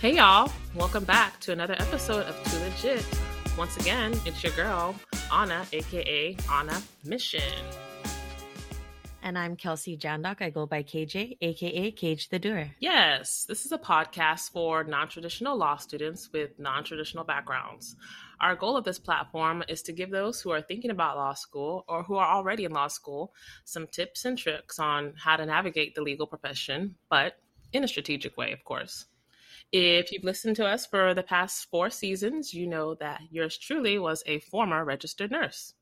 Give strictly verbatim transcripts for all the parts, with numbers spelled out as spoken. Hey y'all, welcome back to another episode of Too Legit. Once again, it's your girl, Anna, aka Anna Mission. And I'm Kelsey Jandoc. I go by K J, aka Cage the Door. Yes, this is a podcast for non-traditional law students with non-traditional backgrounds. Our goal of this platform is to give those who are thinking about law school or who are already in law school some tips and tricks on how to navigate the legal profession, but in a strategic way, of course. If you've listened to us for the past four seasons, you know that yours truly was a former registered nurse.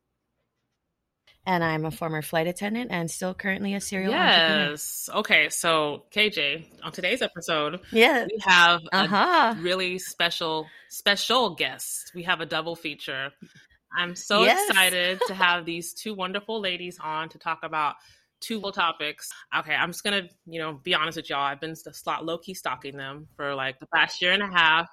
And I'm a former flight attendant and still currently a serial entrepreneur. Yes. Okay. So, K J, on today's episode, yes. we have uh-huh. a really special, special guest. We have a double feature. I'm so yes. excited to have these two wonderful ladies on to talk about two little topics. Okay, I'm just going to, you know, be honest with y'all. I've been slot low-key stalking them for like the past year and a half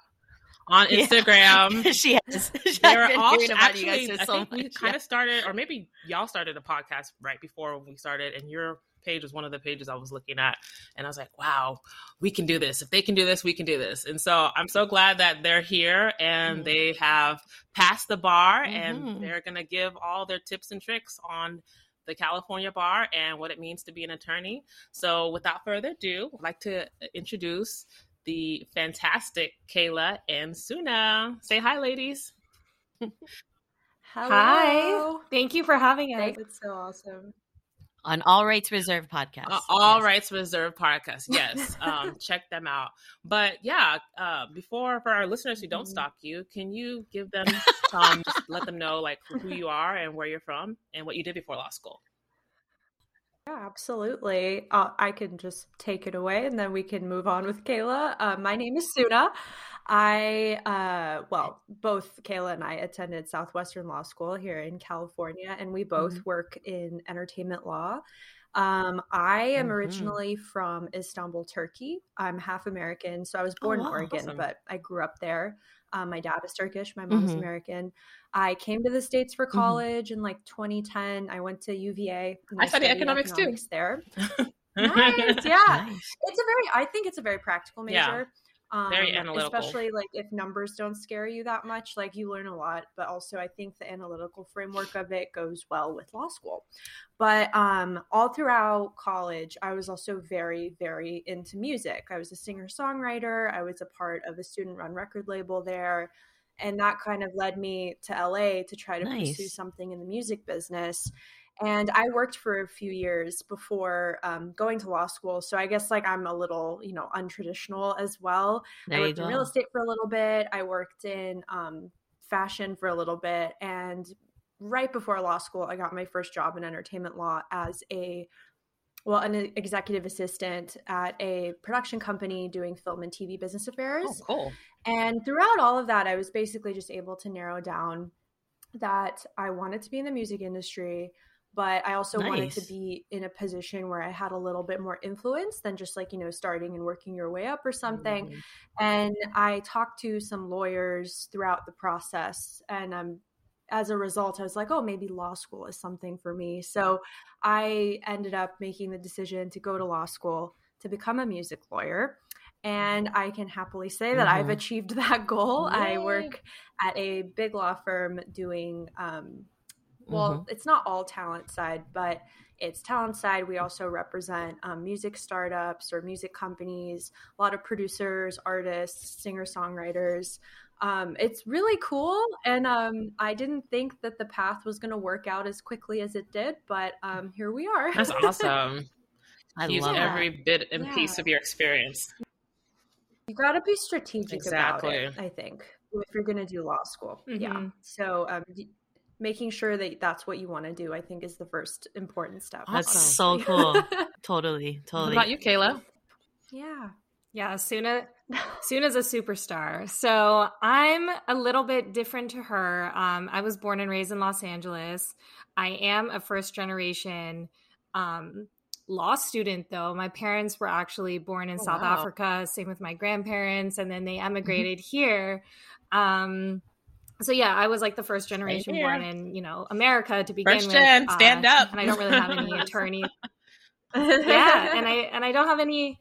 on Instagram. Yeah, she has. They were all actually, I think so we much, kind yeah. of started, or maybe y'all started a podcast right before we started, and your page was one of the pages I was looking at. And I was like, wow, we can do this. If they can do this, we can do this. And so I'm so glad that they're here and mm-hmm. they have passed the bar mm-hmm. and they're going to give all their tips and tricks on the California Bar and what it means to be an attorney. So without further ado, I'd like to introduce the fantastic Kayla and Suna. Say hi, ladies. Hello. Hi. Thank you for having us. Thanks. It's so awesome. On All Rights Reserved Podcast. Uh, all yes. Rights Reserved Podcast. Yes. um, check them out. But yeah, uh, before, for our listeners who don't mm-hmm. stalk you, can you give them some, just let them know like who you are and where you're from and what you did before law school? Yeah, absolutely. Uh, I can just take it away and then we can move on with Kayla. Uh, my name is Suna. I, uh, well, both Kayla and I attended Southwestern Law School here in California, and we both mm-hmm. work in entertainment law. Um, I am mm-hmm. originally from Istanbul, Turkey. I'm half American, so I was born oh, wow, in Oregon, awesome. But I grew up there. Um, my dad is Turkish. My mom's mm-hmm. American. I came to the States for college mm-hmm. in like twenty ten. I went to U V A. And I, I studied, studied economics, economics too. There. Nice. Yeah. Nice. It's a very, I think it's a very practical major. Yeah. Um, very analytical. Especially like if numbers don't scare you that much, like you learn a lot, but also I think the analytical framework of it goes well with law school. But um, all throughout college, I was also very, very into music. I was a singer-songwriter. I was a part of a student-run record label there. And that kind of led me to L A to try to nice. Pursue something in the music business. And I worked for a few years before um, going to law school. So I guess like I'm a little, you know, untraditional as well. There I worked in real estate for a little bit. I worked in um, fashion for a little bit. And right before law school, I got my first job in entertainment law as a, well, an executive assistant at a production company doing film and T V business affairs. Oh, cool. And throughout all of that, I was basically just able to narrow down that I wanted to be in the music industry. But I also nice. Wanted to be in a position where I had a little bit more influence than just like, you know, starting and working your way up or something. Mm-hmm. And I talked to some lawyers throughout the process. And um, as a result, I was like, oh, maybe law school is something for me. So I ended up making the decision to go to law school to become a music lawyer. And I can happily say that mm-hmm. I've achieved that goal. Yay. I work at a big law firm doing um Well, mm-hmm. it's not all talent side, but it's talent side. We also represent um, music startups or music companies, a lot of producers, artists, singer-songwriters. Um, it's really cool. And um, I didn't think that the path was going to work out as quickly as it did, but um, here we are. That's awesome. I Use love every that. Bit and yeah. piece of your experience. You got to be strategic exactly. about it, I think, if you're going to do law school. Mm-hmm. Yeah. So um making sure that that's what you want to do, I think, is the first important step. That's awesome. So cool. Totally, totally. What about you, Kayla? Yeah. Yeah, Suna, Suna's a superstar. So I'm a little bit different to her. Um, I was born and raised in Los Angeles. I am a first-generation um, law student, though. My parents were actually born in oh, South wow. Africa, same with my grandparents, and then they emigrated here. Um So yeah, I was like the first generation born in, you know, America to begin first with. First gen, uh, stand up. And I don't really have any attorney. yeah, and I and I don't have any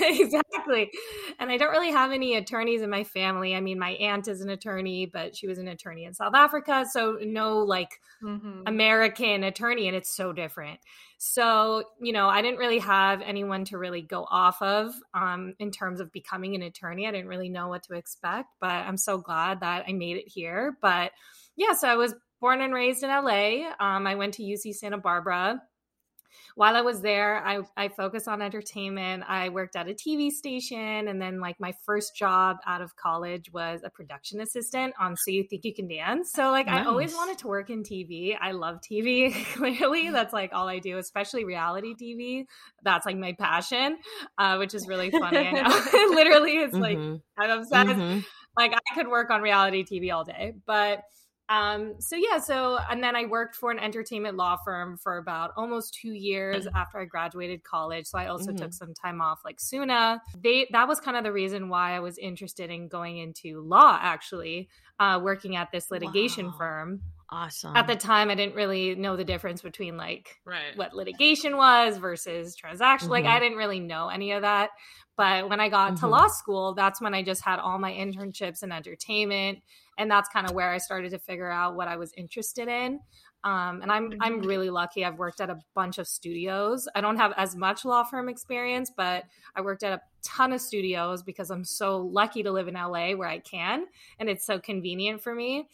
Exactly. And I don't really have any attorneys in my family. I mean, my aunt is an attorney, but she was an attorney in South Africa. So no like mm-hmm. American attorney, and it's so different. So, you know, I didn't really have anyone to really go off of um, in terms of becoming an attorney. I didn't really know what to expect, but I'm so glad that I made it here. But yeah, so I was born and raised in L A. Um, I went to U C Santa Barbara. While I was there, I, I focused on entertainment. I worked at a T V station. And then like my first job out of college was a production assistant on So You Think You Can Dance. So like nice. I always wanted to work in T V. I love T V. Clearly, that's like all I do, especially reality T V. That's like my passion, uh, which is really funny. I know. Literally, it's mm-hmm. like I'm obsessed. Mm-hmm. Like I could work on reality T V all day, but Um, so yeah, so, and then I worked for an entertainment law firm for about almost two years after I graduated college. So I also mm-hmm. took some time off like Suna. They, that was kind of the reason why I was interested in going into law, actually, uh, working at this litigation wow. firm. Awesome. At the time, I didn't really know the difference between like right. what litigation was versus transaction. Mm-hmm. Like I didn't really know any of that. But when I got mm-hmm. to law school, that's when I just had all my internships in entertainment. And that's kind of where I started to figure out what I was interested in. Um, and I'm I'm really lucky. I've worked at a bunch of studios. I don't have as much law firm experience, but I worked at a ton of studios because I'm so lucky to live in L A where I can. And it's so convenient for me.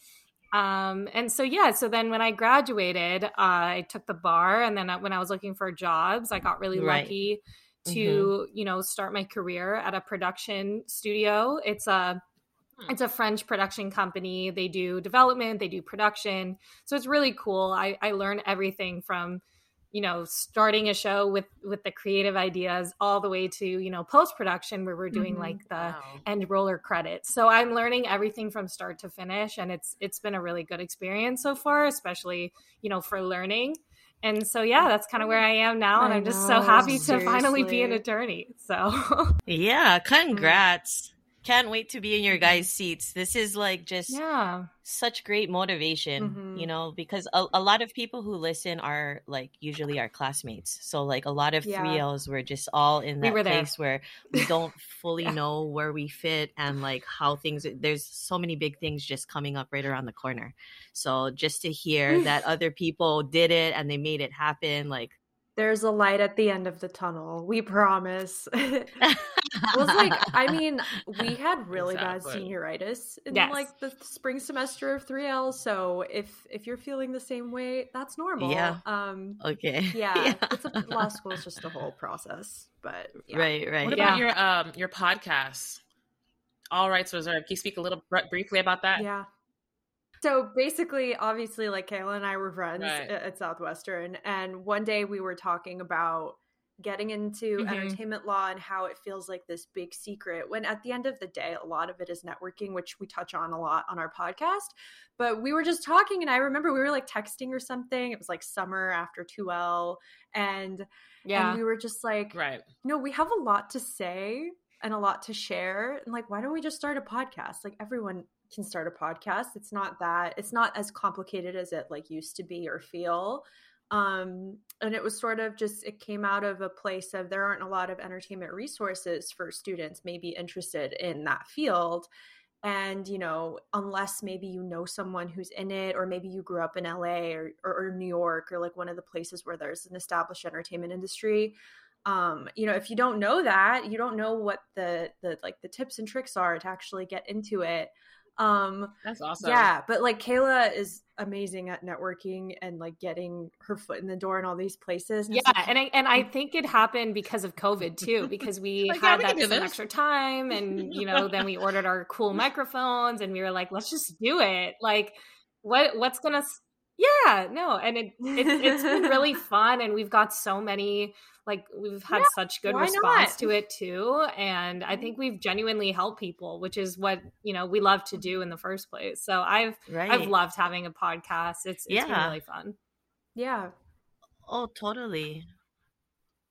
Um, and so, yeah, so then when I graduated, uh, I took the bar. And then when I was looking for jobs, I got really right. lucky to, mm-hmm. you know, start my career at a production studio. It's a It's a French production company. They do development, they do production. So it's really cool. I, I learn everything from, you know, starting a show with, with the creative ideas all the way to, you know, post-production where we're doing mm-hmm. like the wow. end roller credits. So I'm learning everything from start to finish. And it's, it's been a really good experience so far, especially, you know, for learning. And so, yeah, that's kind of where I am now. And I I'm just know, so happy seriously. to finally be an attorney. So yeah, congrats. Can't wait to be in your guys' seats. This is like just yeah. such great motivation, mm-hmm. you know, because a, a lot of people who listen are like usually our classmates. So like a lot of yeah. three Ls were just all in that we place where we don't fully yeah. know where we fit and like how things, there's so many big things just coming up right around the corner. So just to hear that other people did it and they made it happen, like, there's a light at the end of the tunnel. We promise. It was like, I mean, we had really exactly. bad senioritis in yes. like the spring semester of three L. So if if you're feeling the same way, that's normal. Yeah. Um, okay. Yeah. yeah. It's a, law school is just a whole process. But yeah. right, right. What about yeah. your um your podcast, All Rights Reserved? Can you speak a little br- briefly about that? Yeah. So basically, obviously, like Kayla and I were friends right. at Southwestern, and one day we were talking about getting into mm-hmm. entertainment law and how it feels like this big secret, when at the end of the day, a lot of it is networking, which we touch on a lot on our podcast. But we were just talking, and I remember we were like texting or something. It was like summer after two L, and, yeah. and we were just like, right. no, we have a lot to say and a lot to share. And like, why don't we just start a podcast? Like everyone can start a podcast. It's not that it's not as complicated as it like used to be or feel. Um, and it was sort of just, it came out of a place of there aren't a lot of entertainment resources for students maybe interested in that field. And, you know, unless maybe you know someone who's in it, or maybe you grew up in L A or, or, or New York, or like one of the places where there's an established entertainment industry. Um, you know, if you don't know that, you don't know what the, the, like the tips and tricks are to actually get into it. Um, that's awesome. Yeah. But like Kayla is amazing at networking and like getting her foot in the door in all these places. And yeah. Like, and I, and I think it happened because of COVID too, because we like, had yeah, we that some extra time and, you know, then we ordered our cool microphones and we were like, let's just do it. Like what, what's going to, yeah, no. And it, it, it's been really fun. And we've got so many, like we've had yeah, such good response not? to it too. And I think we've genuinely helped people, which is what, you know, we love to do in the first place. So I've, right. I've loved having a podcast. It's, it's yeah. been really fun. Yeah. Oh, totally.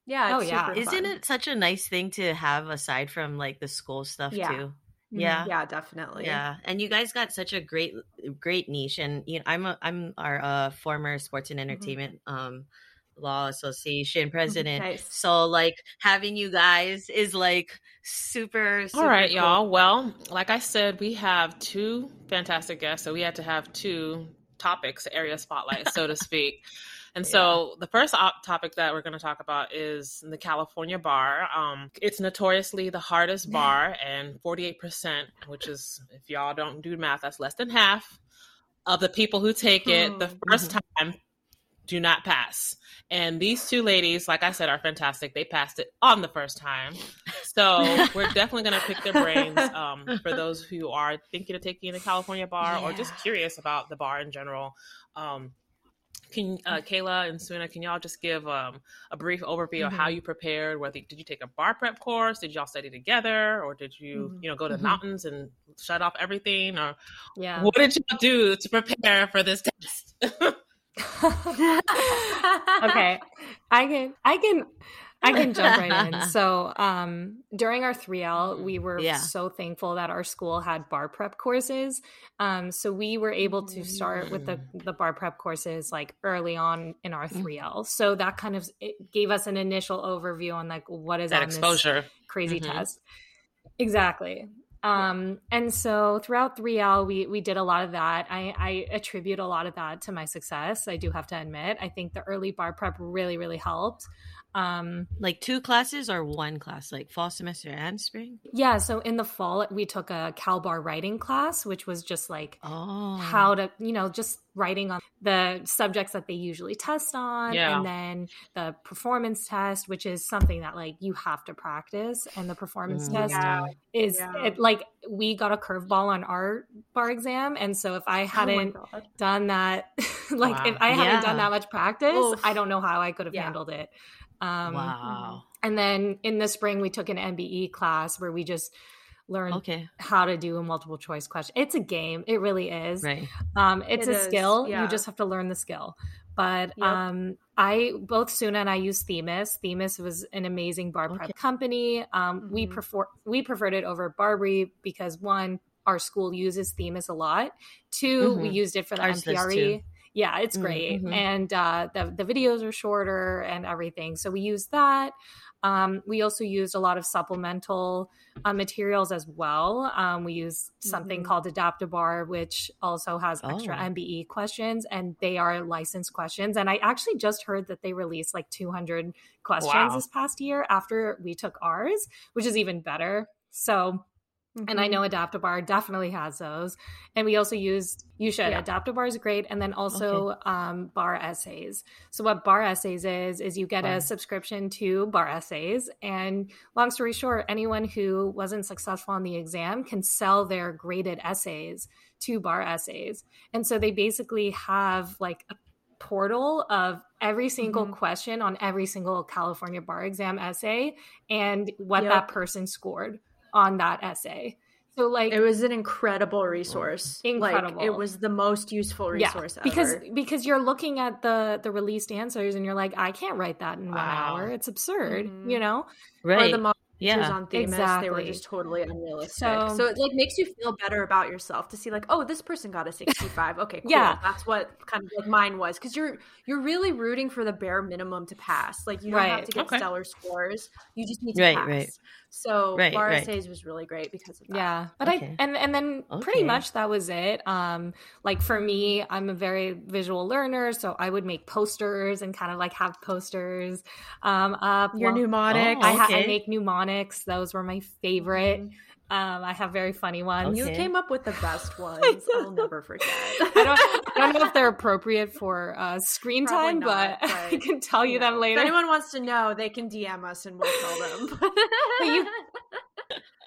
Yeah. It's oh yeah. Isn't fun. It such a nice thing to have aside from like the school stuff yeah. too? Yeah. Yeah, definitely. Yeah. And you guys got such a great, great niche. And, you know, I'm a, I'm our uh, former sports and entertainment, mm-hmm. um, Law Association president. Nice. So like having you guys is like super, super All right, cool. y'all. Well, like I said, we have two fantastic guests. So we had to have two topics, area spotlights, so to speak. And so yeah. the first op- topic that we're going to talk about is the California Bar. Um, it's notoriously the hardest bar, and forty-eight percent, which is, if y'all don't do math, that's less than half of the people who take it the first mm-hmm. time do not pass. And these two ladies, like I said, are fantastic. They passed it on the first time. So we're definitely going to pick their brains um, for those who are thinking of taking the California Bar yeah. or just curious about the bar in general. Um, Can uh, Kayla and Suna, can y'all just give um, a brief overview mm-hmm. of how you prepared? Whether did you take a bar prep course? Did y'all study together, or did you, mm-hmm. you know, go to the mm-hmm. mountains and shut off everything? Or yeah. what did y'all do to prepare for this test? Okay, I can, I can, I can jump right in. So um, during our three L, we were yeah. so thankful that our school had bar prep courses. Um, so we were able to start with the, the bar prep courses like early on in our three L. So that kind of it gave us an initial overview on like what is that on exposure this crazy mm-hmm. test. Exactly. Um, and so throughout three L, we, we did a lot of that. I, I attribute a lot of that to my success. I do have to admit, I think the early bar prep really, really helped. Um, like two classes or one class, like fall semester and spring? Yeah. So in the fall, we took a Cal Bar writing class, which was just like oh. how to, you know, just writing on the subjects that they usually test on. Yeah. And then the performance test, which is something that like you have to practice. And the performance mm. test yeah. is yeah. It, like we got a curveball on our bar exam. And so if I hadn't oh done that, like wow. if I yeah. hadn't done that much practice, Oof. I don't know how I could have yeah. handled it. Um, wow. And then in the spring, we took an M B E class where we just learned okay. how to do a multiple choice question. It's a game. It really is. Right. Um, it's it a is. skill. Yeah. You just have to learn the skill. But yep. um, I both Suna and I used Themis. Themis was an amazing bar prep okay. company. Um, mm-hmm. We prefer we preferred it over Barbri because one, our school uses Themis a lot. Two, mm-hmm. we used it for the Ours M P R E. Yeah, it's great. Mm-hmm. And uh, the, the videos are shorter and everything. So we used that. Um, we also used a lot of supplemental uh, materials as well. Um, we used something mm-hmm. called Adapt-A-Bar, which also has extra oh. M B E questions, and they are licensed questions. And I actually just heard that they released like two hundred questions wow. this past year after we took ours, which is even better. So Mm-hmm. And I know Adapt-A-Bar definitely has those. And we also used, you should, yeah. Adapt-A-Bar is great. And then also okay. um, Bar Essays. So what Bar Essays is, is you get Bar. a subscription to Bar Essays. And long story short, anyone who wasn't successful on the exam can sell their graded essays to Bar Essays. And so they basically have like a portal of every single mm-hmm. question on every single California bar exam essay and what yep. that person scored on that essay. So like it was an incredible resource. Incredible. Like, it was the most useful resource yeah, because, ever. Because because you're looking at the the released answers and you're like, I can't write that in wow. one hour. It's absurd, mm-hmm. you know? Right. Or the mock answers yeah. on Themis, exactly. they were just totally unrealistic. So, so it like makes you feel better about yourself to see like, oh, this person got a sixty-five. Okay, cool. Yeah. That's what kind of like mine was. Because you're you're really rooting for the bare minimum to pass. Like you don't right. have to get okay. stellar scores. You just need to right, pass. Right. So right, Bar right. Essays was really great because of that. Yeah. But okay. I and, and then okay. pretty much that was it. Um, like for me, I'm a very visual learner, so I would make posters and kind of like have posters um up. Your well, mnemonics. Oh, okay. I, ha- I make mnemonics. Those were my favorite. Mm-hmm. Um, I have very funny ones. Okay. You came up with the best ones. I'll never forget. I don't, I don't know if they're appropriate for uh, screen Probably time, not, but I can tell you know. them later. If anyone wants to know, they can D M us and we'll tell them. you,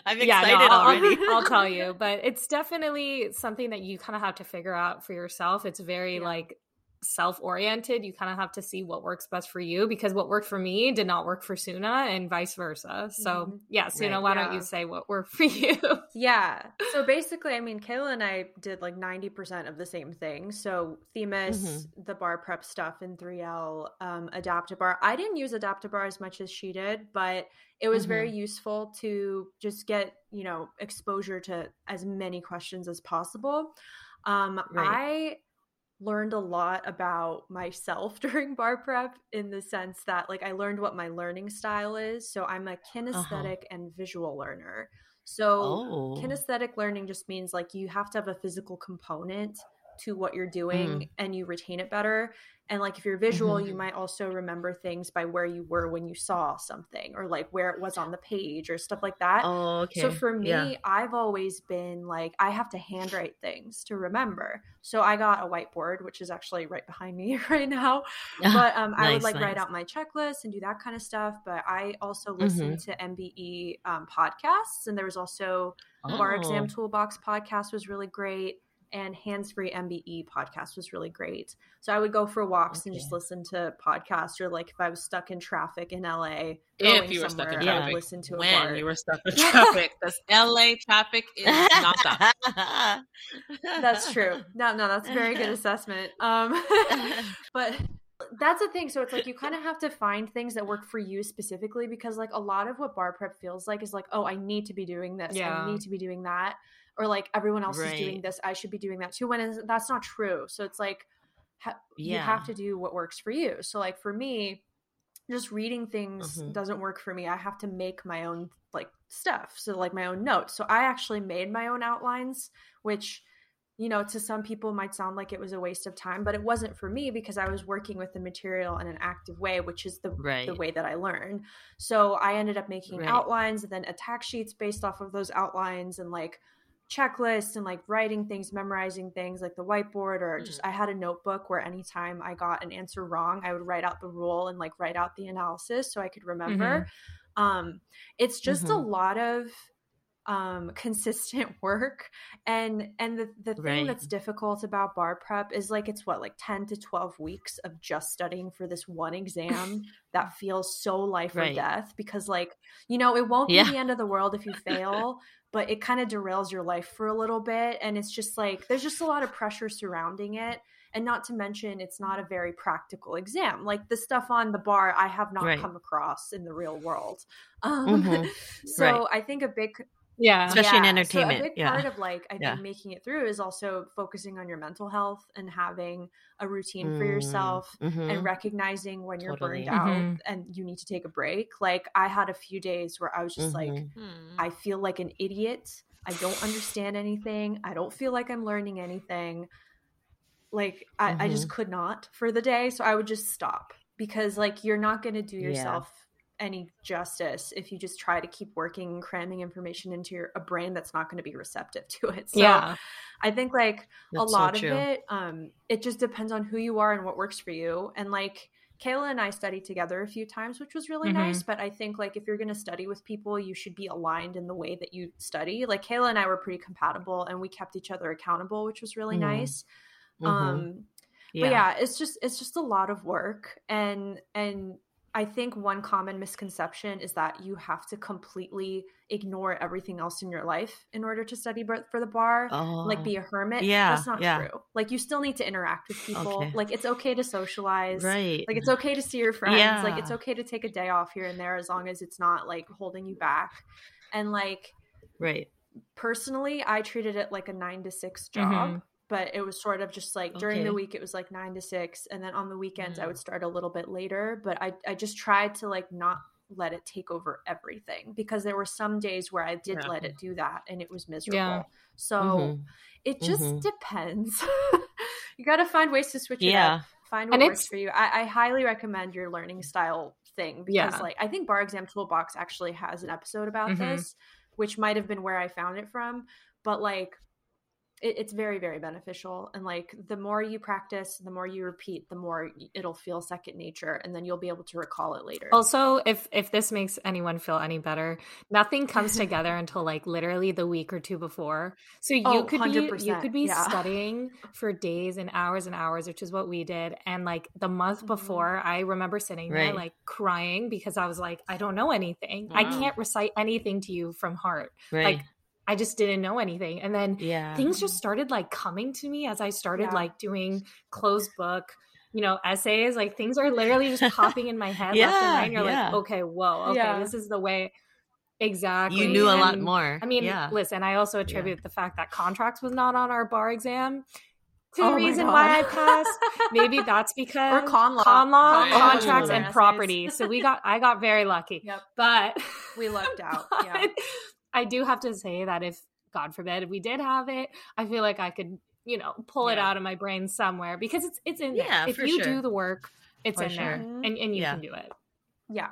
I'm excited yeah, no, already. I'll, I'll tell you, but it's definitely something that you kind of have to figure out for yourself. It's very yeah. like self-oriented. You kind of have to see what works best for you because what worked for me did not work for Suna and vice versa. So yeah, Suna, right, why yeah. don't you say what worked for you? Yeah. So basically, I mean, Kayla and I did like ninety percent of the same thing. So Themis, mm-hmm. the bar prep stuff in three L, um, Adapt-A-Bar. I didn't use Adapt-A-Bar as much as she did, but it was mm-hmm. very useful to just get, you know, exposure to as many questions as possible. Um, right. I learned a lot about myself during bar prep, in the sense that, like, I learned what my learning style is. So I'm a kinesthetic uh-huh. and visual learner. So oh. kinesthetic learning just means, like, you have to have a physical component to what you're doing mm. and you retain it better. And, like, if you're visual, mm-hmm. you might also remember things by where you were when you saw something, or like where it was on the page or stuff like that. Oh, okay. So for me, yeah. I've always been like, I have to handwrite things to remember. So I got a whiteboard, which is actually right behind me right now. But um, nice, I would like nice. write out my checklist and do that kind of stuff. But I also listened mm-hmm. to M B E um, podcasts. And there was also oh. Bar Exam Toolbox podcast was really great. And Hands-Free M B E podcast was really great. So I would go for walks okay. and just listen to podcasts, or like if I was stuck in traffic in L A, if you were stuck in traffic, listen to when a bar. You were stuck in traffic, because L A traffic is nonstop. That's true. No, no, that's a very good assessment. Um, but that's the thing. So it's like you kind of have to find things that work for you specifically, because like a lot of what bar prep feels like is like, oh, I need to be doing this. Yeah. I need to be doing that. Or like everyone else right. is doing this, I should be doing that too. When that's not true. So it's like ha- yeah. you have to do what works for you. So like for me, just reading things mm-hmm. doesn't work for me. I have to make my own like stuff. So like my own notes. So I actually made my own outlines, which, you know, to some people might sound like it was a waste of time, but it wasn't for me, because I was working with the material in an active way, which is the right. the way that I learn. So I ended up making right. outlines, and then attack sheets based off of those outlines, and like checklists, and like writing things, memorizing things, like the whiteboard, or just I had a notebook where anytime I got an answer wrong, I would write out the rule and like write out the analysis so I could remember. Mm-hmm. Um, it's just mm-hmm. a lot of um, consistent work. And and the, the thing right. that's difficult about bar prep is like it's what, like ten to twelve weeks of just studying for this one exam that feels so life right. or death, because like, you know, it won't yeah. be the end of the world if you fail, but it kind of derails your life for a little bit. And it's just like, there's just a lot of pressure surrounding it. And not to mention, it's not a very practical exam. Like the stuff on the bar, I have not right. come across in the real world. Um, mm-hmm. So right. I think a big, yeah, especially yeah. in entertainment. So a big yeah. part of like, I think yeah. making it through is also focusing on your mental health and having a routine mm-hmm. for yourself mm-hmm. and recognizing when you're totally. burned out mm-hmm. and you need to take a break. Like I had a few days where I was just mm-hmm. like, I feel like an idiot. I don't understand anything. I don't feel like I'm learning anything. Like I, mm-hmm. I just could not for the day. So I would just stop, because like, you're not going to do yourself yeah. any justice if you just try to keep working and cramming information into your a brain that's not going to be receptive to it. So yeah. I think like that's a lot so of it, um, it just depends on who you are and what works for you. And like Kayla and I studied together a few times, which was really mm-hmm. nice. But I think like if you're going to study with people, you should be aligned in the way that you study. Like Kayla and I were pretty compatible, and we kept each other accountable, which was really mm. nice. Mm-hmm. Um, yeah. But yeah, it's just, it's just a lot of work. And, and, I think one common misconception is that you have to completely ignore everything else in your life in order to study for the bar, oh, like be a hermit. Yeah, that's not yeah. true. Like you still need to interact with people. Okay. Like it's okay to socialize. Right. Like it's okay to see your friends. Yeah. Like it's okay to take a day off here and there, as long as it's not like holding you back. And like, right. personally, I treated it like a nine to six job. Mm-hmm. But it was sort of just like during okay. the week, it was like nine to six. And then on the weekends, mm. I would start a little bit later. But I, I just tried to like not let it take over everything, because there were some days where I did yeah. let it do that and it was miserable. Yeah. So mm-hmm. it just mm-hmm. depends. You got to find ways to switch yeah. it up. Find what and works it's... for you. I, I highly recommend your learning style thing, because yeah. like I think Bar Exam Toolbox actually has an episode about mm-hmm. this, which might have been where I found it from. But like, It, it's very, very beneficial. And like the more you practice, the more you repeat, the more it'll feel second nature, and then you'll be able to recall it later. Also, if if this makes anyone feel any better, nothing comes together until like literally the week or two before. So you oh, could one hundred percent. be you could be yeah. studying for days and hours and hours, which is what we did. And like the month before, I remember sitting right. there like crying, because I was like, I don't know anything. Wow. I can't recite anything to you from heart. Right. Like I just didn't know anything. And then yeah. things just started like coming to me as I started yeah. like doing closed book, you know, essays. Like things are literally just popping in my head yeah, left and right. And you're yeah. like, okay, whoa, okay, yeah. this is the way. Exactly. You knew and, a lot more. I mean, yeah. listen, I also attribute yeah. the fact that contracts was not on our bar exam to the oh reason why I passed. Maybe that's because or con law, con law con contracts, and property. So we got, I got very lucky, yep. but we lucked out. Yeah. I do have to say that if, God forbid, if we did have it, I feel like I could, you know, pull yeah. it out of my brain somewhere because it's, it's in there. Yeah, if you sure. do the work, it's for in sure. there and, and you yeah. can do it. Yeah.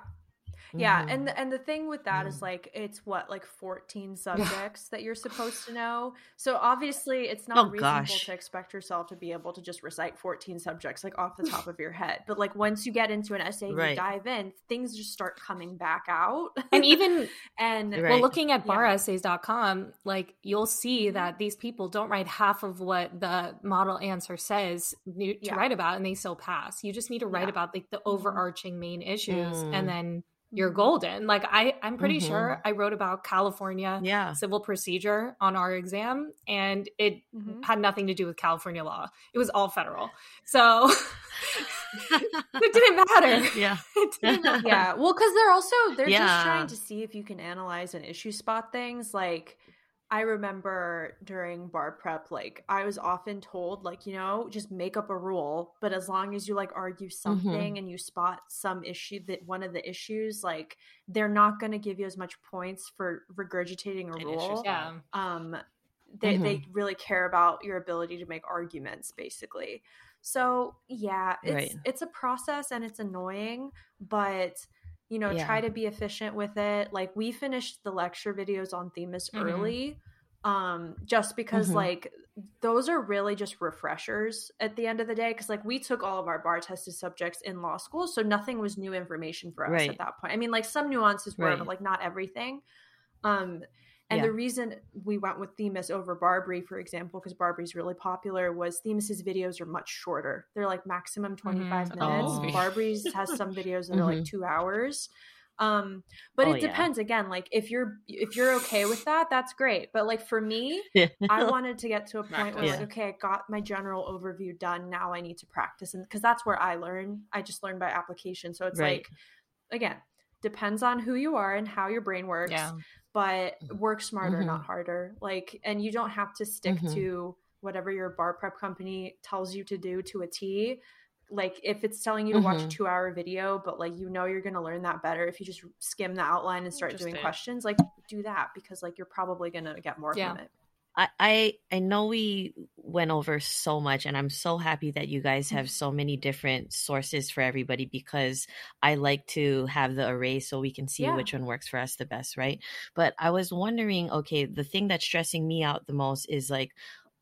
Yeah. Mm-hmm. And, the, and the thing with that mm-hmm. is like, it's what, like fourteen subjects that you're supposed to know. So obviously it's not oh, reasonable gosh. to expect yourself to be able to just recite fourteen subjects like off the top of your head. But like once you get into an essay, right. you dive in, things just start coming back out. And even and right. well, looking at bar essays dot com, yeah. like you'll see that these people don't write half of what the model answer says to yeah. write about and they still pass. You just need to write yeah. about like the overarching main issues mm. and then you're golden. Like I, I'm pretty mm-hmm. sure I wrote about California yeah. civil procedure on our exam and it mm-hmm. had nothing to do with California law. It was all federal. So it didn't matter. Yeah. It didn't matter. Yeah. Well, cause they're also, they're yeah. just trying to see if you can analyze and issue spot things. Like I remember during bar prep, like I was often told like, you know, just make up a rule, but as long as you like argue something mm-hmm. and you spot some issue that one of the issues, like they're not going to give you as much points for regurgitating a it rule. Issues, yeah. Um, they, mm-hmm. they really care about your ability to make arguments basically. So yeah, it's, right. it's a process and it's annoying, but you know, yeah. try to be efficient with it. Like we finished the lecture videos on Themis mm-hmm. early um, just because mm-hmm. like those are really just refreshers at the end of the day. Cause like we took all of our bar tested subjects in law school. So nothing was new information for us right. at that point. I mean, like some nuances were, right. but like not everything. Um, and yeah. the reason we went with Themis over Barbri, for example, because Barbri's really popular, was Themis's videos are much shorter. They're like maximum twenty-five mm-hmm. minutes. Oh. Barbri's has some videos that mm-hmm. are like two hours. Um, but oh, it depends yeah. again, like if you're, if you're okay with that, that's great. But like for me, yeah. I wanted to get to a point where yeah. like, okay, I got my general overview done. Now I need to practice. And cause that's where I learn. I just learn by application. So it's right. like, again, depends on who you are and how your brain works. Yeah. But work smarter, mm-hmm. not harder. Like, and you don't have to stick mm-hmm. to whatever your bar prep company tells you to do to a T. Like if it's telling you to mm-hmm. watch a two hour video, but like, you know, you're going to learn that better if you just skim the outline and start doing questions, like do that because like, you're probably going to get more yeah. from it. I, I, I know we went over so much and I'm so happy that you guys have so many different sources for everybody because I like to have the array so we can see yeah. which one works for us the best, right? But I was wondering, okay, the thing that's stressing me out the most is like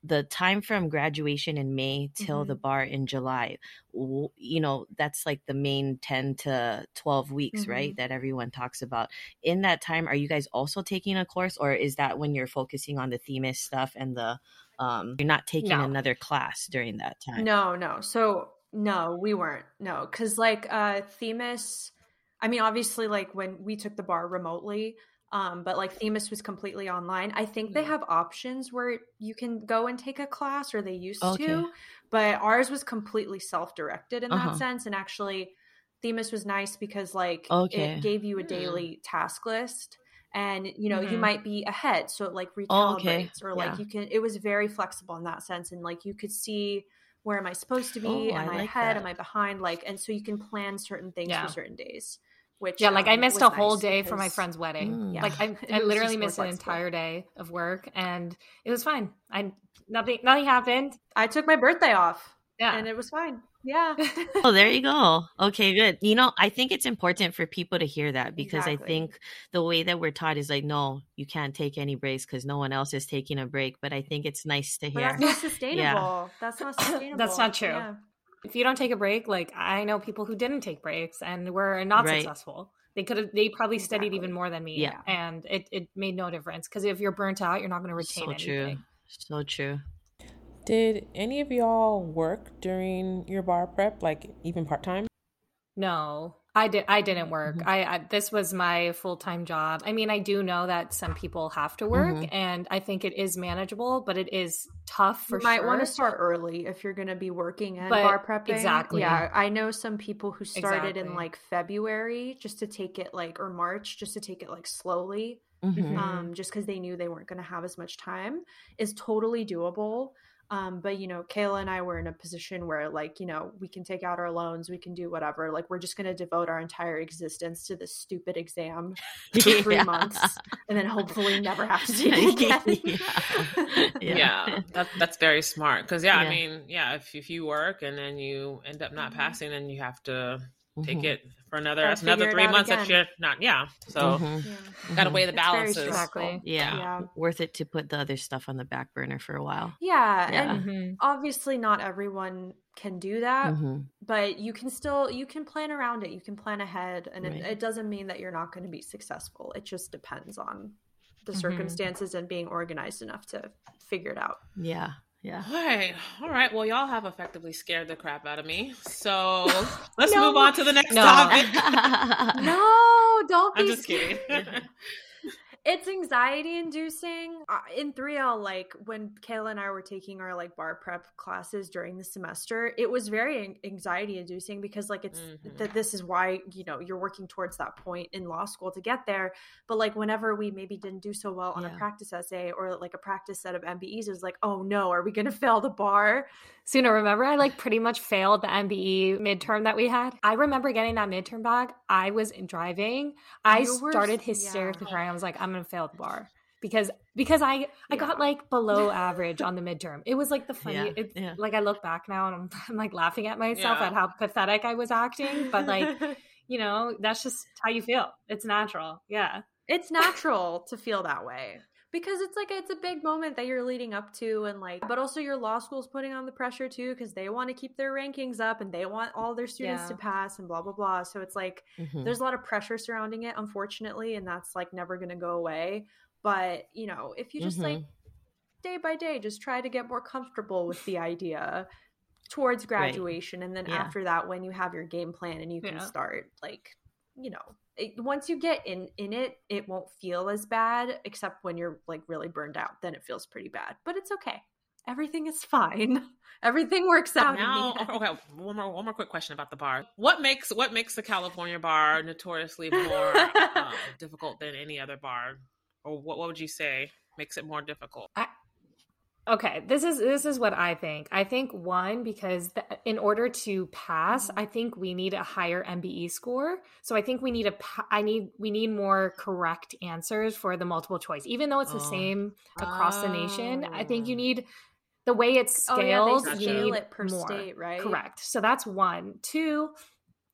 the time from graduation in May till mm-hmm. the bar in July. You know, that's like the main ten to twelve weeks, mm-hmm. right? That everyone talks about. In that time, are you guys also taking a course or is that when you're focusing on the Themis stuff and the, um, you're not taking no. another class during that time? No, no. So no, we weren't. No. Cause like, uh, Themis, I mean, obviously like when we took the bar remotely, Um, but like Themis was completely online. I think they have options where you can go and take a class or they used okay. to, but ours was completely self-directed in uh-huh. that sense. And actually Themis was nice because like okay. it gave you a daily mm. task list and you know, mm-hmm. you might be ahead. So it like recalibrates oh, okay. or like yeah. you can, it was very flexible in that sense. And like, you could see where am I supposed to be? Oh, am I, I like ahead? That. Am I behind? Like, and so you can plan certain things yeah. for certain days. Which, yeah, like um, I missed a whole nice day because, for my friend's wedding. Mm, yeah. Like I, I literally missed an entire day of work, and it was fine. I nothing, nothing happened. I took my birthday off, yeah, and it was fine. Yeah. Oh, there you go. Okay, good. You know, I think it's important for people to hear that because exactly. I think the way that we're taught is like, no, you can't take any breaks because no one else is taking a break. But I think it's nice to hear. But that's not sustainable. Yeah. That's not sustainable. That's not true. Yeah. If you don't take a break, like I know people who didn't take breaks and were not right. successful. They could have, they probably exactly. studied even more than me yeah. and it, it made no difference. Cause if you're burnt out, you're not going to retain so anything. True. So true. Did any of y'all work during your bar prep? Like even part-time? No, I did. I didn't work. Mm-hmm. I, I, this was my full-time job. I mean, I do know that some people have to work mm-hmm. and I think it is manageable, but it is tough for sure. You might sure. want to start early if you're going to be working and but bar prepping. Exactly. Yeah. I know some people who started exactly. in like February just to take it like, or March just to take it like slowly. mm-hmm. um, just because they knew they weren't going to have as much time, is totally doable. Um, but, you know, Kayla and I were in a position where, like, you know, we can take out our loans, we can do whatever. Like, we're just going to devote our entire existence to this stupid exam for yeah. three months and then hopefully never have to do it again. yeah. yeah. yeah. That, that's very smart. Because, yeah, yeah, I mean, yeah, if if you work and then you end up not mm-hmm. passing, then you have to take mm-hmm. it for another that's another three months again. that you're not. Yeah. So mm-hmm. yeah. got to weigh the balances. Exactly. Yeah. yeah. Worth it to put the other stuff on the back burner for a while. Yeah. yeah. And mm-hmm. obviously not everyone can do that, mm-hmm. but you can still, you can plan around it. You can plan ahead. And right. it, it doesn't mean that you're not going to be successful. It just depends on the mm-hmm. circumstances and being organized enough to figure it out. Yeah. Yeah. All right. All right. Well, y'all have effectively scared the crap out of me. So let's no. move on to the next no. topic. no, don't be I'm just scared. kidding. It's anxiety inducing. Uh, in three L, like when Kayla and I were taking our like bar prep classes during the semester, it was very anxiety inducing because like it's mm-hmm. that this is why, you know, you're working towards that point in law school to get there. But like whenever we maybe didn't do so well on yeah. a practice essay or like a practice set of M B Es, it was like, oh no, are we going to fail the bar? Suna, remember I like pretty much failed the M B E midterm that we had? I remember getting that midterm bag. I was driving. I you started were, hysterically yeah. crying. I was like, I'm going to fail the bar because because I I yeah. got like below average on the midterm. It was like the funny yeah. yeah. like I look back now and I'm, I'm like laughing at myself yeah. at how pathetic I was acting, but like you know, that's just how you feel. It's natural. Yeah. It's natural to feel that way. Because it's like, it's a big moment that you're leading up to, and like, but also your law school's putting on the pressure too, because they want to keep their rankings up and they want all their students yeah. to pass and blah, blah, blah. So it's like, mm-hmm. there's a lot of pressure surrounding it, unfortunately, and that's like never going to go away. But, you know, if you just mm-hmm. like day by day, just try to get more comfortable with the idea towards graduation. Right. And then yeah. after that, when you have your game plan and you can yeah. start like, you know, it, once you get in, in it, it won't feel as bad, except when you're like really burned out, then it feels pretty bad, but it's okay. Everything is fine. Everything works out. Now, okay, one more, one more quick question about the bar. What makes, what makes the California bar notoriously more um, difficult than any other bar? Or what, what would you say makes it more difficult? I- Okay, this is this is what I think. I think one, because the, in order to pass, I think we need a higher M B E score. So I think we need a I need we need more correct answers for the multiple choice, even though it's the oh. same across oh. the nation. I think you need the way it's scaled. Oh, yeah, they scale you need it per more. State, right? Correct. So that's one. Two.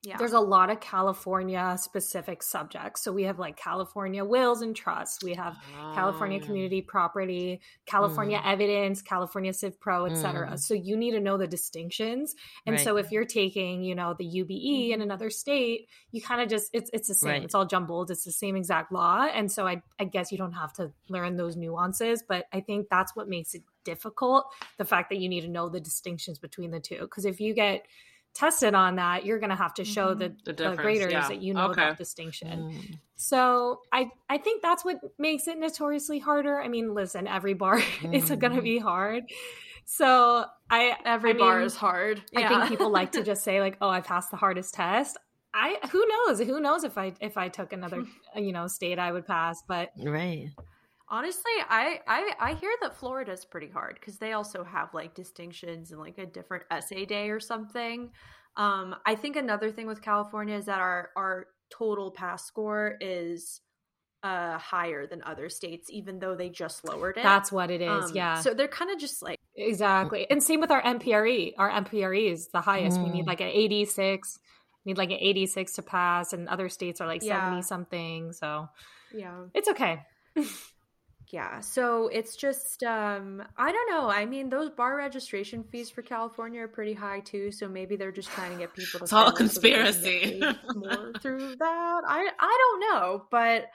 Yeah. There's a lot of California specific subjects. So we have like California wills and trusts. We have um, California community property, California mm. evidence, California Civ Pro, et cetera. Mm. So you need to know the distinctions. And right. so if you're taking, you know, the U B E in another state, you kind of just, it's it's the same. Right. It's all jumbled. It's the same exact law. And so I, I guess you don't have to learn those nuances, but I think that's what makes it difficult. The fact that you need to know the distinctions between the two. Because if you get tested on that, you're going to have to show the, the, the graders yeah. that you know okay. that distinction. Mm. So I, I think that's what makes it notoriously harder. I mean, listen, every bar mm. is going to be hard. So I every I bar mean, is hard. I yeah. think people like to just say like, oh, I passed the hardest test. I who knows? Who knows if I if I took another you know state I would pass, but right. Honestly, I, I, I hear that Florida's pretty hard because they also have like distinctions and like a different essay day or something. Um, I think another thing with California is that our, our total pass score is uh, higher than other states, even though they just lowered it. That's what it is. Um, yeah. So they're kind of just like. Exactly. And same with our M P R E. Our M P R E is the highest. Mm. We need like an eighty-six. We need like an eighty-six to pass, and other states are like yeah. seventy something. So yeah, it's okay. Yeah. So it's just, um, I don't know. I mean, those bar registration fees for California are pretty high too. So maybe they're just trying to get people to it's all conspiracy more through that. I, I don't know, but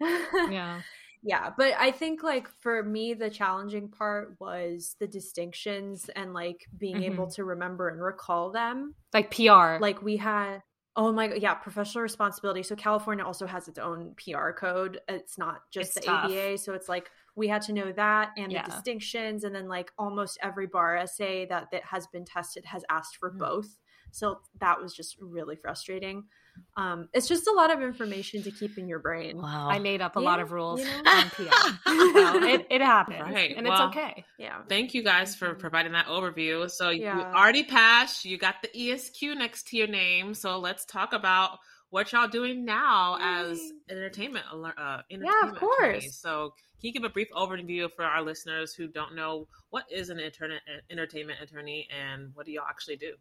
yeah. Yeah. But I think like for me, the challenging part was the distinctions and like being mm-hmm. able to remember and recall them. Like P R. Like we had. Oh my God. Yeah. Professional responsibility. So California also has its own P R code. It's not just it's the tough. A B A. So it's like, we had to know that and yeah. the distinctions. And then like almost every bar essay that, that has been tested has asked for mm-hmm. both. So that was just really frustrating. Um, it's just a lot of information to keep in your brain. Wow. I made up a yeah, lot of rules you know? on P M. Well, it, it happens, right. and well, it's okay. Yeah. Thank you guys for providing that overview. So yeah. you already passed. You got the E S Q next to your name. So let's talk about what y'all doing now as entertainment. Uh, entertainment yeah, of course. Attorney. So can you give a brief overview for our listeners who don't know what is an intern- entertainment attorney and what do y'all actually do?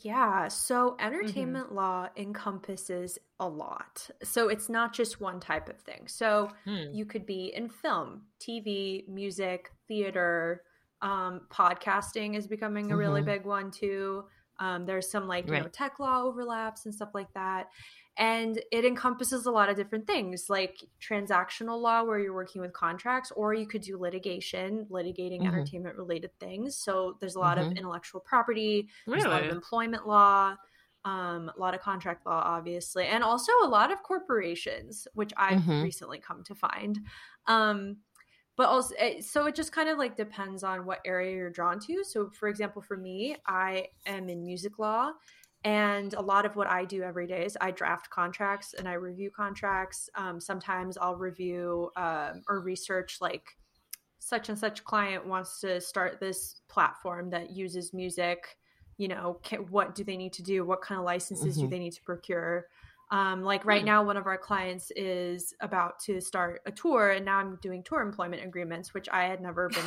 Yeah. So entertainment mm-hmm. law encompasses a lot. So it's not just one type of thing. So hmm. you could be in film, T V, music, theater, um, podcasting is becoming a really mm-hmm. big one too. Um, there's some like, you right. know, tech law overlaps and stuff like that. And it encompasses a lot of different things like transactional law where you're working with contracts, or you could do litigation, litigating mm-hmm. entertainment related things. So there's a lot mm-hmm. of intellectual property, really? There's a lot of employment law, um, a lot of contract law, obviously, and also a lot of corporations, which I've mm-hmm. recently come to find. Um, But also, so it just kind of like depends on what area you're drawn to. So for example, for me, I am in music law, and a lot of what I do every day is I draft contracts and I review contracts. Um, sometimes I'll review uh, or research like such and such client wants to start this platform that uses music, you know, can, what do they need to do? What kind of licenses mm-hmm. do they need to procure? Um, like right now, one of our clients is about to start a tour, and now I'm doing tour employment agreements, which I had never been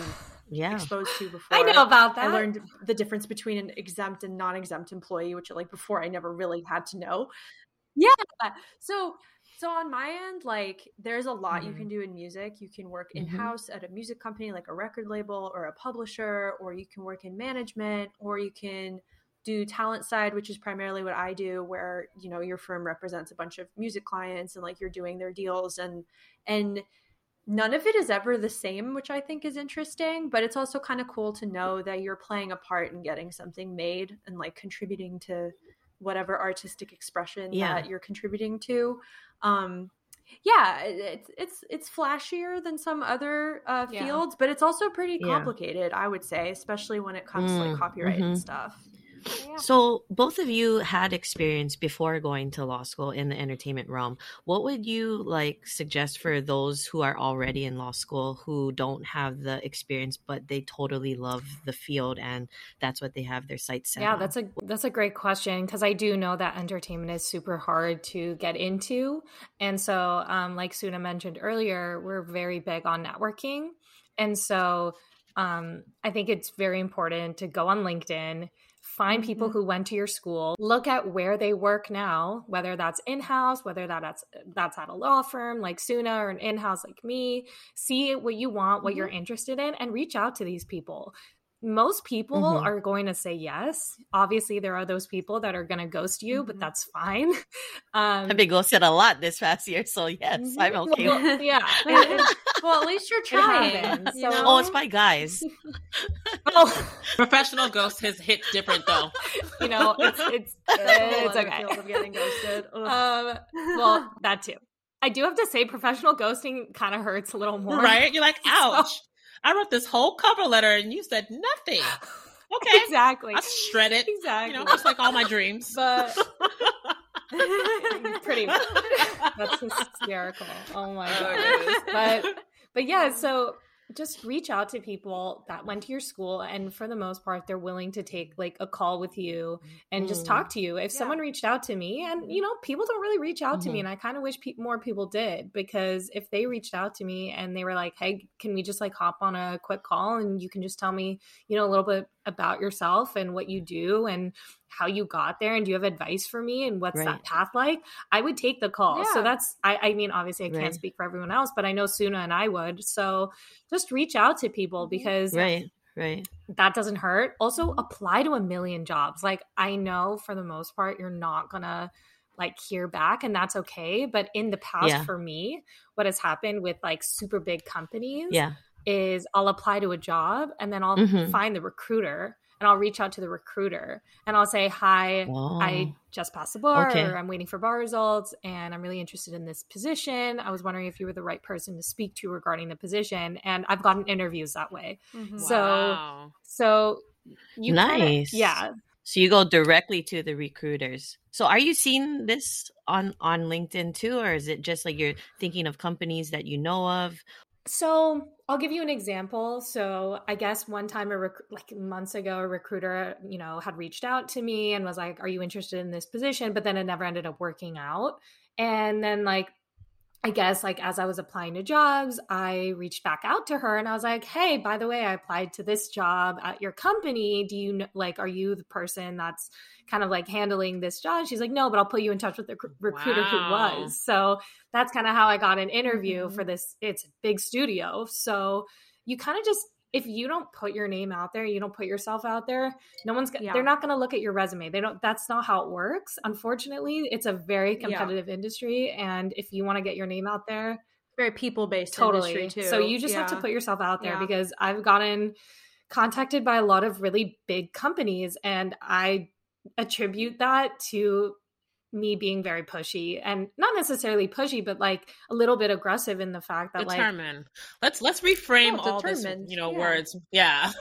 yeah. exposed to before. I know about that. I learned the difference between an exempt and non-exempt employee, which like before I never really had to know. Yeah. So, so on my end, like there's a lot mm-hmm. you can do in music. You can work in-house mm-hmm. at a music company, like a record label or a publisher, or you can work in management, or you can do talent side, which is primarily what I do, where, you know, your firm represents a bunch of music clients and like you're doing their deals, and, and none of it is ever the same, which I think is interesting, but it's also kind of cool to know that you're playing a part in getting something made and like contributing to whatever artistic expression yeah. that you're contributing to. Um, yeah, it's, it's, it's flashier than some other uh, fields, yeah. but it's also pretty complicated, yeah. I would say, especially when it comes mm, to like copyright mm-hmm. and stuff. Yeah. So both of you had experience before going to law school in the entertainment realm. What would you like suggest for those who are already in law school who don't have the experience, but they totally love the field and that's what they have their sights set yeah, on? Yeah, that's a that's a great question, because I do know that entertainment is super hard to get into. And so um, like Suna mentioned earlier, we're very big on networking. And so um, I think it's very important to go on LinkedIn, find people who went to your school, look at where they work now, whether that's in-house, whether that's that's at a law firm like Suna or an in-house like me, see what you want, what mm-hmm. you're interested in, and reach out to these people. Most people mm-hmm. are going to say yes. Obviously, there are those people that are going to ghost you, mm-hmm. but that's fine. Um, I've been ghosted a lot this past year, so yes, mm-hmm. I'm okay well, with it. Yeah. It, it, well, at least you're trying. It happens, so. You know? Oh, it's by guys. Oh. Professional ghost has hit different though. You know, it's it's it's, it's okay. Of getting ghosted. Um, well, that too. I do have to say, professional ghosting kind of hurts a little more, right? You're like, ouch! So, I wrote this whole cover letter and you said nothing. Okay, exactly. I shred it. Exactly. You know, just like all my dreams. But pretty much. That's hysterical. Oh my goodness. But but yeah, so just reach out to people that went to your school, and for the most part, they're willing to take like a call with you and mm. just talk to you. If yeah. someone reached out to me, and you know, people don't really reach out mm-hmm. to me, and I kind of wish pe- more people did, because if they reached out to me and they were like, hey, can we just like hop on a quick call and you can just tell me, you know, a little bit about yourself and what you do and how you got there, and do you have advice for me, and what's right. that path like? I would take the call. Yeah. So that's, I, I mean, obviously I can't right. speak for everyone else, but I know Suna and I would. So just reach out to people, because right. Right. that doesn't hurt. Also apply to a million jobs. Like I know for the most part, you're not going to like hear back, and that's okay. But in the past yeah. for me, what has happened with like super big companies yeah. is I'll apply to a job and then I'll mm-hmm. find the recruiter. And I'll reach out to the recruiter and I'll say, hi, whoa. I just passed the bar okay. or I'm waiting for bar results and I'm really interested in this position. I was wondering if you were the right person to speak to regarding the position. And I've gotten interviews that way. Mm-hmm. So, wow. so you nice. Kinda, yeah. So you go directly to the recruiters. So are you seeing this on, on LinkedIn too? Or is it just like you're thinking of companies that you know of? So I'll give you an example. So I guess one time, a rec- like months ago, a recruiter, you know, had reached out to me and was like, are you interested in this position? But then it never ended up working out. And then like, I guess like as I was applying to jobs, I reached back out to her and I was like, hey, by the way, I applied to this job at your company. Do you know, like, are you the person that's kind of like handling this job? She's like, no, but I'll put you in touch with the recruiter wow. who was. So that's kind of how I got an interview mm-hmm. for this. It's a big studio. So you kind of just, if you don't put your name out there, you don't put yourself out there, no one's, yeah. they're not going to look at your resume. They don't, that's not how it works. Unfortunately, it's a very competitive yeah. industry. And if you want to get your name out there, very people-based totally. Industry too. So you just yeah. have to put yourself out there yeah. because I've gotten contacted by a lot of really big companies and I attribute that to me being very pushy and not necessarily pushy, but like a little bit aggressive in the fact that determined. Like, let's, let's reframe oh, all this, you know, yeah. words. Yeah.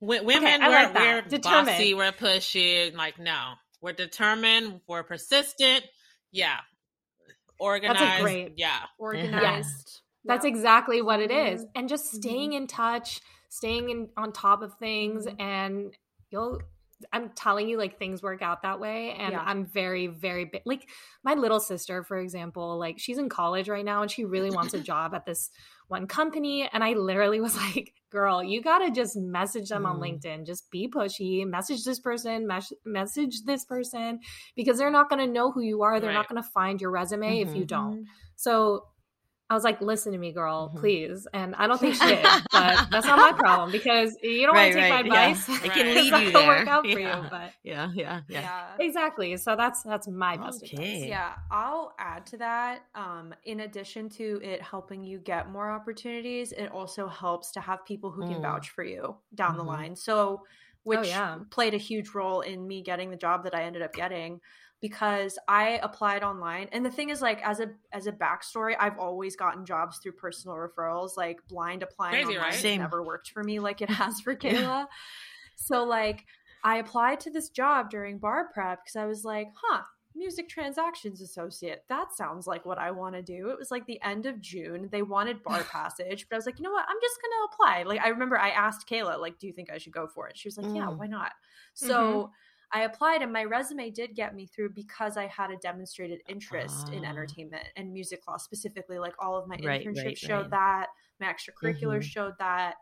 Women, okay, we're, like we're bossy, we're pushy. Like, no, we're determined, we're persistent. Yeah. Organized. That's a great, yeah. Organized. Yes. Yeah. That's exactly what it is. And just staying mm-hmm. in touch, staying in, on top of things and you'll, I'm telling you, like things work out that way. And yeah. I'm very, very big. Like my little sister, for example, like she's in college right now and she really wants a job at this one company. And I literally was like, girl, you got to just message them mm. on LinkedIn. Just be pushy, message this person, mes- message this person, because they're not going to know who you are. They're right. not going to find your resume mm-hmm. if you don't. So I was like, listen to me, girl, mm-hmm. please. And I don't think she did, but that's not my problem because you don't right, want to take right, my advice. Yeah. It right. can lead you there. Work out yeah. for you, but yeah, yeah, yeah, yeah, exactly. So that's that's my best okay. advice. Yeah, I'll add to that. Um, in addition to it helping you get more opportunities, it also helps to have people who mm. can vouch for you down mm-hmm. the line. So, which oh, yeah. played a huge role in me getting the job that I ended up getting. Because I applied online. And the thing is, like, as a as a backstory, I've always gotten jobs through personal referrals, like blind applying Crazy, online right? Same. Never worked for me like it has for Kayla. Yeah. So like I applied to this job during bar prep because I was like, huh, music transactions associate. That sounds like what I want to do. It was like the end of June. They wanted bar passage, but I was like, you know what? I'm just going to apply. Like I remember I asked Kayla, like, do you think I should go for it? She was like, mm. yeah, why not? So mm-hmm. I applied and my resume did get me through because I had a demonstrated interest uh, in entertainment and music law specifically. Like all of my right, internships right, showed right. that, my extracurriculars mm-hmm. showed that.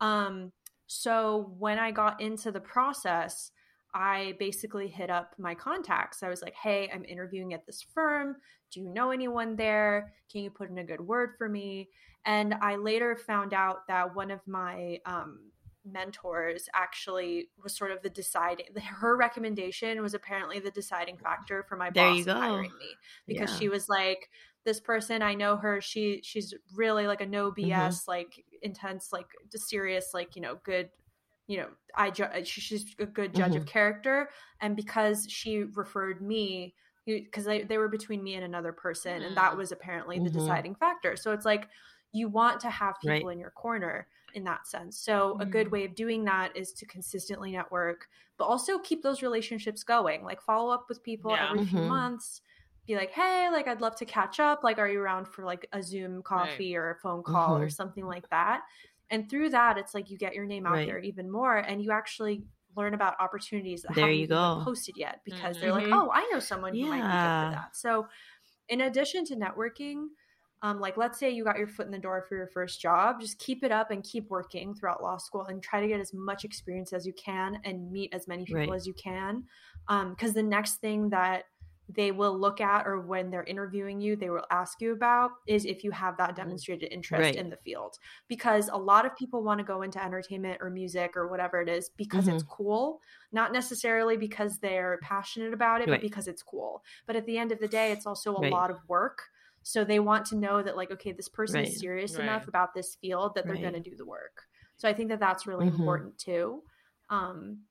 Um, so when I got into the process, I basically hit up my contacts. I was like, hey, I'm interviewing at this firm. Do you know anyone there? Can you put in a good word for me? And I later found out that one of my um mentors actually was sort of the deciding her recommendation was apparently the deciding factor for my there boss hiring me because yeah. she was like, this person, I know her, she she's really like a no B S mm-hmm. like intense, like serious, like, you know, good, you know, I ju- she's a good judge mm-hmm. of character. And because she referred me, because they, they were between me and another person mm-hmm. and that was apparently mm-hmm. the deciding factor. So it's like you want to have people right. in your corner in that sense. So a good way of doing that is to consistently network, but also keep those relationships going, like follow up with people yeah. every mm-hmm. few months, be like, hey, like, I'd love to catch up. Like, are you around for like a Zoom coffee right. or a phone call mm-hmm. or something like that? And through that, it's like you get your name out right. there even more and you actually learn about opportunities that there haven't you go. Been posted yet because mm-hmm. they're like, oh, I know someone yeah. who might be good for that. So in addition to networking, Um, like, let's say you got your foot in the door for your first job, just keep it up and keep working throughout law school and try to get as much experience as you can and meet as many people right. as you can. Um, 'cause the next thing that they will look at or when they're interviewing you, they will ask you about is if you have that demonstrated interest right. in the field. Because a lot of people want to go into entertainment or music or whatever it is because mm-hmm. it's cool, not necessarily because they're passionate about it, right. but because it's cool. But at the end of the day, it's also a right. lot of work. So they want to know that, like, okay, this person right. is serious right. enough about this field that they're right. going to do the work. So I think that that's really mm-hmm. important too. Um,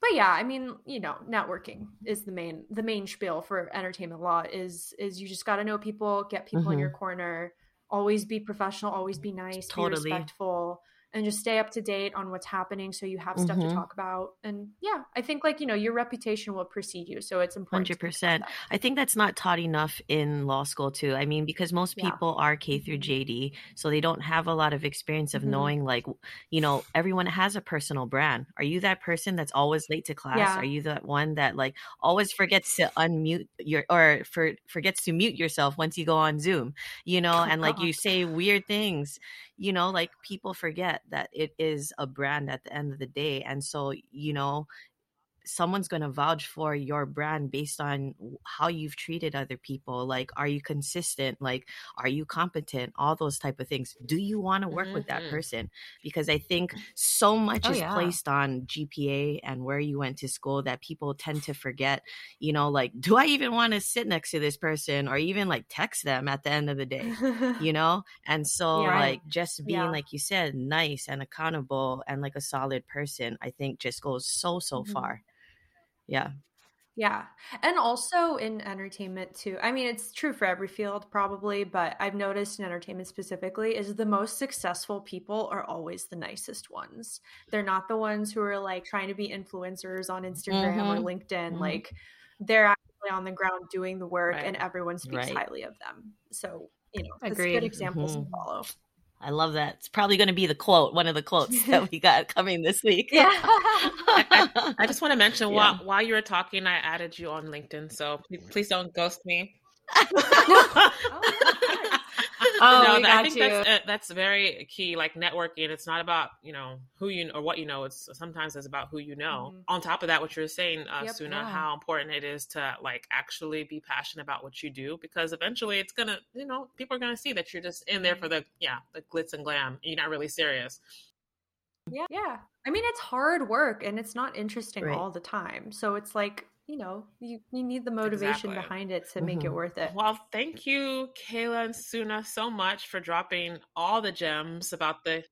but yeah, I mean, you know, networking is the main, the main spiel for entertainment law is, is you just got to know people, get people mm-hmm. in your corner, always be professional, always be nice, totally. Be respectful. and just stay up to date on what's happening so you have stuff mm-hmm. to talk about. And yeah, I think like, you know, your reputation will precede you. So it's important. one hundred percent. I think that's not taught enough in law school too. I mean, because most people yeah. are K through J D, so they don't have a lot of experience of mm-hmm. knowing like, you know, everyone has a personal brand. Are you that person that's always late to class? Yeah. Are you that one that like always forgets to unmute your, or for, forgets to mute yourself once you go on Zoom, you know, and like you say weird things, you know, like people forget that it is a brand at the end of the day. And so, you know, someone's going to vouch for your brand based on how you've treated other people. Like, are you consistent? Like, are you competent? All those type of things. Do you want to work mm-hmm. with that person? Because I think so much oh, is yeah. placed on G P A and where you went to school that people tend to forget, you know, like, do I even want to sit next to this person or even like text them at the end of the day, you know? And so yeah. like just being, yeah. like you said, nice and accountable and like a solid person, I think just goes so, so mm-hmm. far. Yeah. Yeah. And also in entertainment too. I mean, it's true for every field probably, but I've noticed in entertainment specifically is the most successful people are always the nicest ones. They're not the ones who are like trying to be influencers on Instagram mm-hmm. or LinkedIn. Mm-hmm. Like they're actually on the ground doing the work right. and everyone speaks right. highly of them. So, you know, it's good examples mm-hmm. to follow. I love that. It's probably going to be the quote, one of the quotes that we got coming this week. Yeah. I, I just want to mention yeah. while, while you were talking, I added you on LinkedIn. So please, please don't ghost me. oh, oh no, we got I think you. That's, uh, that's very key, like networking. It's not about, you know, who you or what you know. It's sometimes it's about who you know. Mm-hmm. On top of that, what you were saying, uh, yep, Suna, yeah. how important it is to like actually be passionate about what you do, because eventually it's going to, you know, people are going to see that you're just in there for the, yeah, the glitz and glam. And you're not really serious. Yeah. Yeah. I mean, it's hard work and it's not interesting right. all the time. So it's like, you know, you, you need the motivation exactly. behind it to make mm-hmm. it worth it. Well, thank you, Kayla and Suna, so much for dropping all the gems about the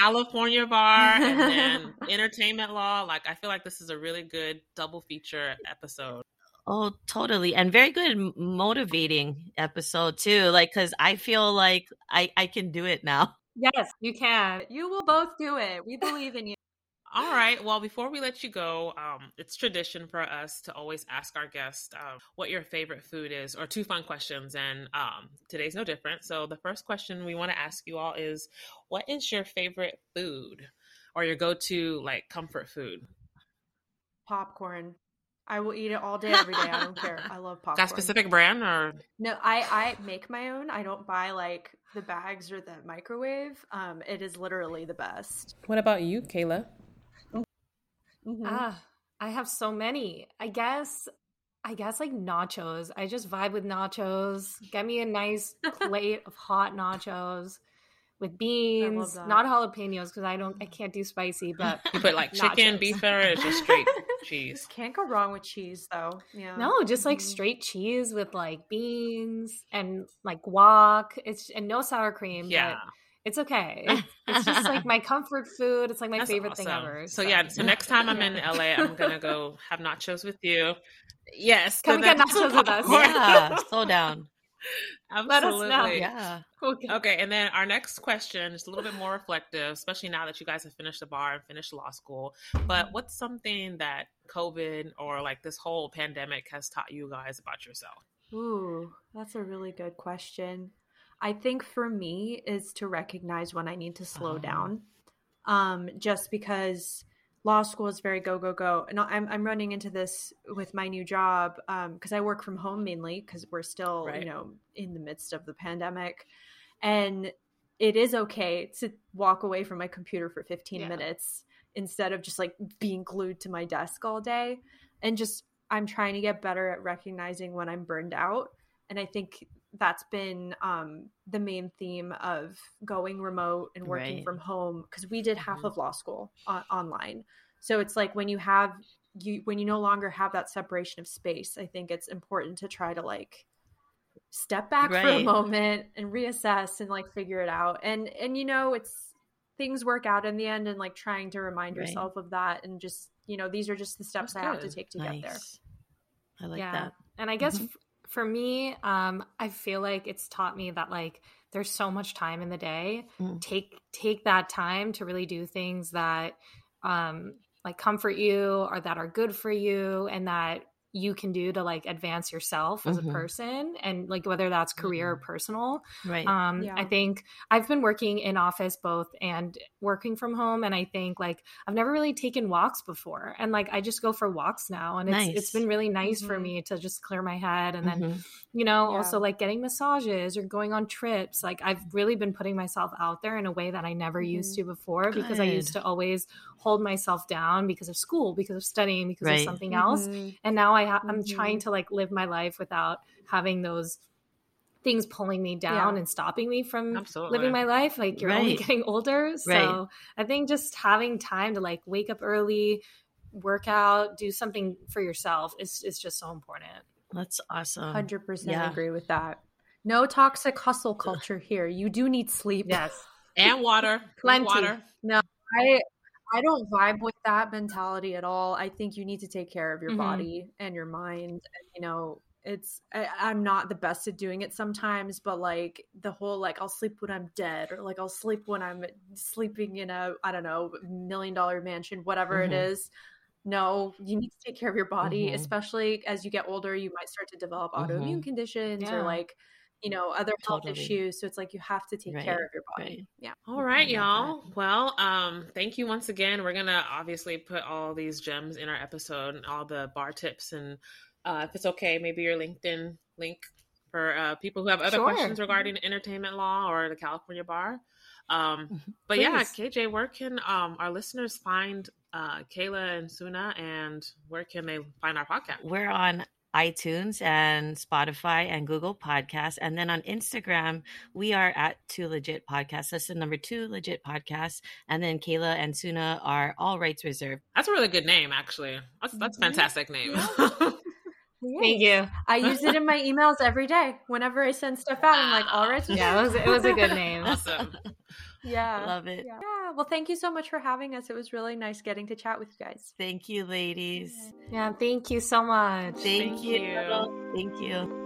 California bar and then entertainment law. Like, I feel like this is a really good double feature episode. Oh, totally. And very good motivating episode too. Like, cause I feel like I, I can do it now. Yes, you can. You will both do it. We believe in you. All right. Well, before we let you go, um, it's tradition for us to always ask our guests um, what your favorite food is, or two fun questions. And um, today's no different. So the first question we want to ask you all is, what is your favorite food or your go-to like comfort food? Popcorn. I will eat it all day, every day. I don't care. I love popcorn. That specific brand or? No, I, I make my own. I don't buy like the bags or the microwave. Um, it is literally the best. What about you, Kayla? Mm-hmm. Ah, I have so many. I guess, I guess like nachos. I just vibe with nachos. Get me a nice plate of hot nachos with beans, not jalapenos because I don't, I can't do spicy. But you put like nachos. Chicken, beef, or just straight cheese. Just can't go wrong with cheese though. Yeah. No, just like straight cheese with like beans and like guac. It's and no sour cream. Yeah. But it's okay. It's, it's just like my comfort food. It's like my That's favorite awesome. Thing ever. So. so yeah, so next time I'm in L A, I'm going to go have nachos with you. Yes. Come get nachos with us. Yeah, slow down. Absolutely. Let us know. Yeah. Okay. okay. And then our next question is a little bit more reflective, especially now that you guys have finished the bar and finished law school. But what's something that COVID or like this whole pandemic has taught you guys about yourself? Ooh, that's a really good question. I think for me is to recognize when I need to slow down, um, just because law school is very go, go, go. And I'm I'm running into this with my new job because um, I work from home mainly because we're still, right. you know, in the midst of the pandemic. And it is okay to walk away from my computer for fifteen yeah. minutes instead of just like being glued to my desk all day. And just I'm trying to get better at recognizing when I'm burned out. And I think that's been um, the main theme of going remote and working right. from home, because we did half mm-hmm. of law school on- online. So it's like when you have you when you no longer have that separation of space, I think it's important to try to like step back right. for a moment and reassess and like figure it out. And and you know, it's things work out in the end, and like trying to remind right. yourself of that, and just you know these are just the steps that's I good. Have to take to nice. Get there. I like yeah. that, and I guess. Mm-hmm. For me, um, I feel like it's taught me that like there's so much time in the day. Mm. Take, take that time to really do things that um, like comfort you or that are good for you and that you can do to like advance yourself as mm-hmm. a person, and like whether that's career mm-hmm. or personal. Right. Um, yeah. I think I've been working in office both and working from home. And I think like, I've never really taken walks before. And like, I just go for walks now, and it's, nice. It's been really nice mm-hmm. for me to just clear my head. And mm-hmm. then, you know, yeah. also like getting massages or going on trips. Like I've really been putting myself out there in a way that I never mm-hmm. used to before, Good. because I used to always hold myself down because of school, because of studying, because right. of something mm-hmm. else. And now I I ha- I'm mm-hmm. trying to like live my life without having those things pulling me down yeah. and stopping me from Absolutely. living my life. Like you're right. only getting older. So right. I think just having time to like wake up early, work out, do something for yourself is, is just so important. That's awesome. one hundred percent yeah. agree with that. No toxic hustle culture here. You do need sleep. Yes. And water. Plenty. Water. No, I I don't vibe with that mentality at all. I think you need to take care of your mm-hmm. body and your mind. And, you know, it's, I, I'm not the best at doing it sometimes, but like the whole, like I'll sleep when I'm dead, or like I'll sleep when I'm sleeping in a, I don't know, million dollar mansion, whatever mm-hmm. it is. No, you need to take care of your body, mm-hmm. especially as you get older, you might start to develop autoimmune mm-hmm. conditions yeah. or like, you know, other health totally. issues. So it's like, you have to take right. care of your body. Right. Yeah. All right, y'all. That. Well, um, thank you once again. We're going to obviously put all these gems in our episode and all the bar tips, and uh, if it's okay, maybe your LinkedIn link for uh, people who have other sure. questions regarding mm-hmm. entertainment law or the California Bar. Um, but Please. yeah, K J, where can um, our listeners find uh, Kayla and Suna, and where can they find our podcast? We're on iTunes and Spotify and Google Podcasts. And then on Instagram, we are at Too Legit Podcast. That's the number Too Legit Podcast. And then Kayla and Suna are All Rights Reserved. That's a really good name, actually. That's that's a fantastic name. Yeah. Thank you. I use it in my emails every day. Whenever I send stuff out, I'm like, All Rights Reserved. Yeah, it was, it was a good name. Awesome. Yeah. Love it. Yeah. yeah. Well, thank you so much for having us. It was really nice getting to chat with you guys. Thank you, ladies. Yeah. Thank you so much. Thank, thank you. you. Thank you.